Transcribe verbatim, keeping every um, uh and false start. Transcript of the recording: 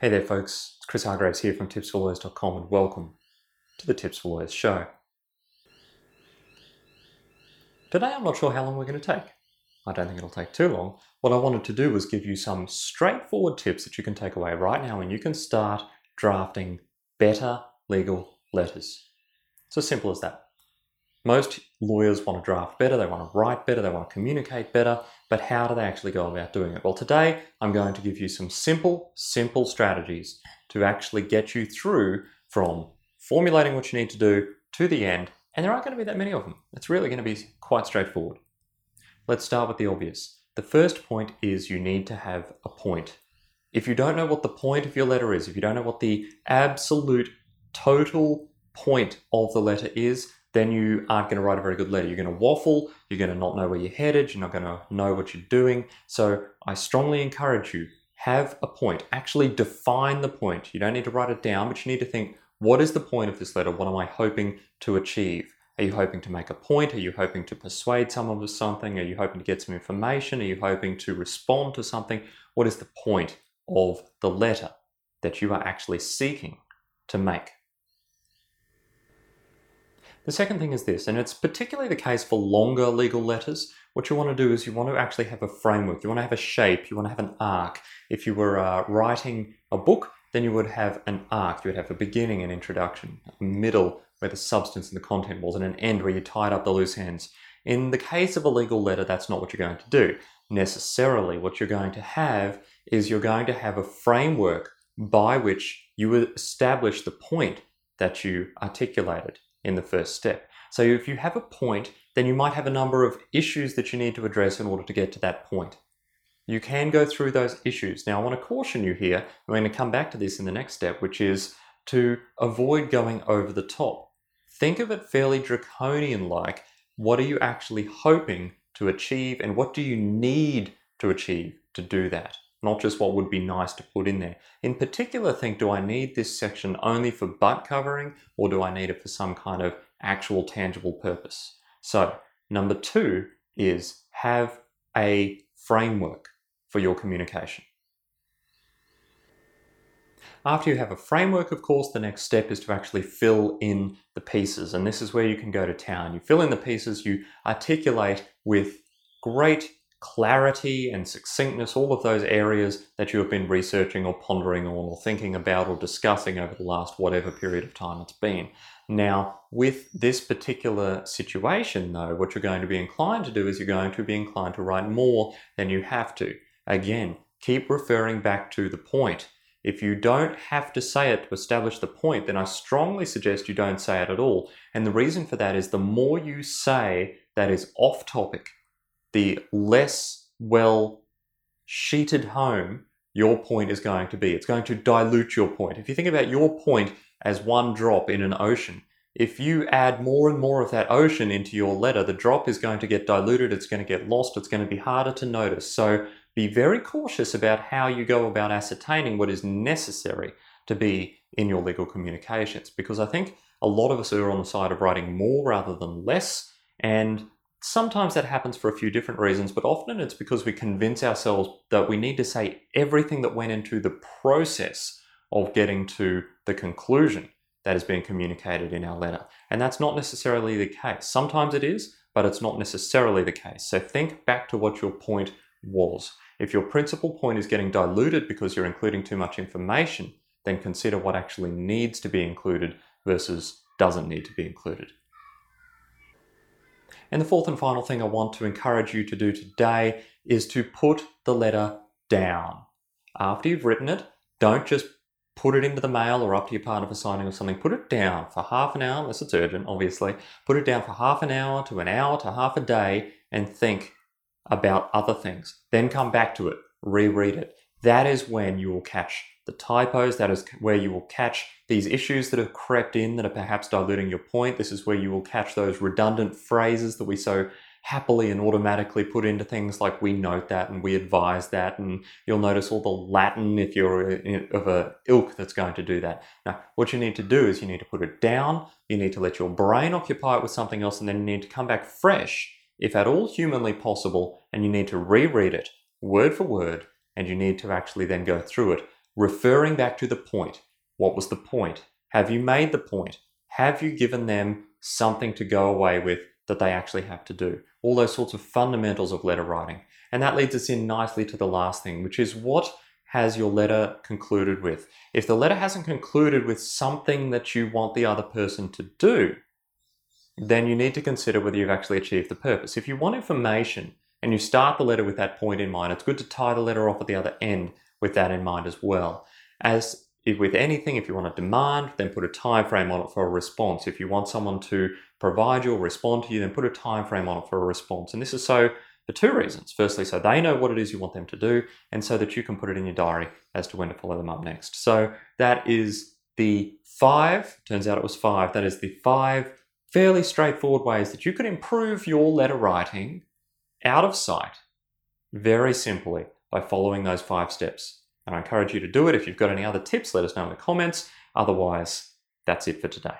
Hey there folks, it's Chris Hargraves here from tips for lawyers dot com and welcome to the Tips for Lawyers show. Today I'm not sure how long we're going to take. I don't think it'll take too long. What I wanted to do was give you some straightforward tips that you can take away right now and you can start drafting better legal letters. It's as simple as that. Most lawyers want to draft better, they want to write better, they want to communicate better, but how do they actually go about doing it? Well, today I'm going to give you some simple, simple strategies to actually get you through from formulating what you need to do to the end, and there aren't going to be that many of them. It's really going to be quite straightforward. Let's start with the obvious. The first point is you need to have a point. If you don't know what the point of your letter is, if you don't know what the absolute total point of the letter is, then you aren't going to write a very good letter. You're going to waffle, you're going to not know where you're headed, you're not going to know what you're doing. So I strongly encourage you, have a point. Actually define the point. You don't need to write it down, but you need to think, what is the point of this letter? What am I hoping to achieve? Are you hoping to make a point? Are you hoping to persuade someone with something? Are you hoping to get some information? Are you hoping to respond to something? What is the point of the letter that you are actually seeking to make? The second thing is this, and it's particularly the case for longer legal letters. What you want to do is you want to actually have a framework. You want to have a shape. You want to have an arc. If you were uh, writing a book, then you would have an arc. You would have a beginning, an introduction, a middle where the substance and the content was, and an end where you tied up the loose ends. In the case of a legal letter, that's not what you're going to do. Necessarily, what you're going to have is you're going to have a framework by which you establish the point that you articulated in the first step. So if you have a point, then you might have a number of issues that you need to address in order to get to that point. You can go through those issues. Now I want to caution you here, we're going to come back to this in the next step, which is to avoid going over the top. Think of it fairly draconian-like. What are you actually hoping to achieve and what do you need to achieve to do that? Not just what would be nice to put in there. In particular, think, do I need this section only for butt covering or do I need it for some kind of actual tangible purpose? So number two is have a framework for your communication. After you have a framework, of course, the next step is to actually fill in the pieces. And this is where you can go to town. You fill in the pieces, you articulate with great clarity and succinctness, all of those areas that you have been researching or pondering on or thinking about or discussing over the last whatever period of time it's been. Now, with this particular situation though, what you're going to be inclined to do is you're going to be inclined to write more than you have to. Again, keep referring back to the point. If you don't have to say it to establish the point, then I strongly suggest you don't say it at all. And the reason for that is the more you say that is off topic, the less well sheeted home your point is going to be. It's going to dilute your point. If you think about your point as one drop in an ocean, if you add more and more of that ocean into your letter, the drop is going to get diluted, it's going to get lost, it's going to be harder to notice. So be very cautious about how you go about ascertaining what is necessary to be in your legal communications, because I think a lot of us are on the side of writing more rather than less, and sometimes that happens for a few different reasons, but often it's because we convince ourselves that we need to say everything that went into the process of getting to the conclusion that is being communicated in our letter. And that's not necessarily the case. Sometimes it is, but it's not necessarily the case. So think back to what your point was. If your principal point is getting diluted because you're including too much information, then consider what actually needs to be included versus doesn't need to be included. And the fourth and final thing I want to encourage you to do today is to put the letter down. After you've written it, don't just put it into the mail or up to your partner for signing or something. Put it down for half an hour, unless it's urgent, obviously. Put it down for half an hour to an hour to half a day and think about other things. Then come back to it, reread it. That is when you will catch the typos, that is where you will catch these issues that have crept in that are perhaps diluting your point. This is where you will catch those redundant phrases that we so happily and automatically put into things like we note that and we advise that, and you'll notice all the Latin if you're of a ilk that's going to do that. Now, what you need to do is you need to put it down, you need to let your brain occupy it with something else, and then you need to come back fresh, if at all humanly possible, and you need to reread it word for word, and you need to actually then go through it referring back to the point. What was the point? Have you made the point? Have you given them something to go away with that they actually have to do? All those sorts of fundamentals of letter writing. And that leads us in nicely to the last thing, which is what has your letter concluded with? If the letter hasn't concluded with something that you want the other person to do, then you need to consider whether you've actually achieved the purpose. If you want information and you start the letter with that point in mind, it's good to tie the letter off at the other end with that in mind as well. As if with anything, if you want to demand, then put a time frame on it for a response. If you want someone to provide you or respond to you, then put a time frame on it for a response. And this is so for two reasons. Firstly, so they know what it is you want them to do, and so that you can put it in your diary as to when to follow them up next. So that is the five, turns out it was five, that is the five fairly straightforward ways that you could improve your letter writing out of sight very simply by following those five steps. And I encourage you to do it. If you've got any other tips, let us know in the comments. Otherwise, that's it for today.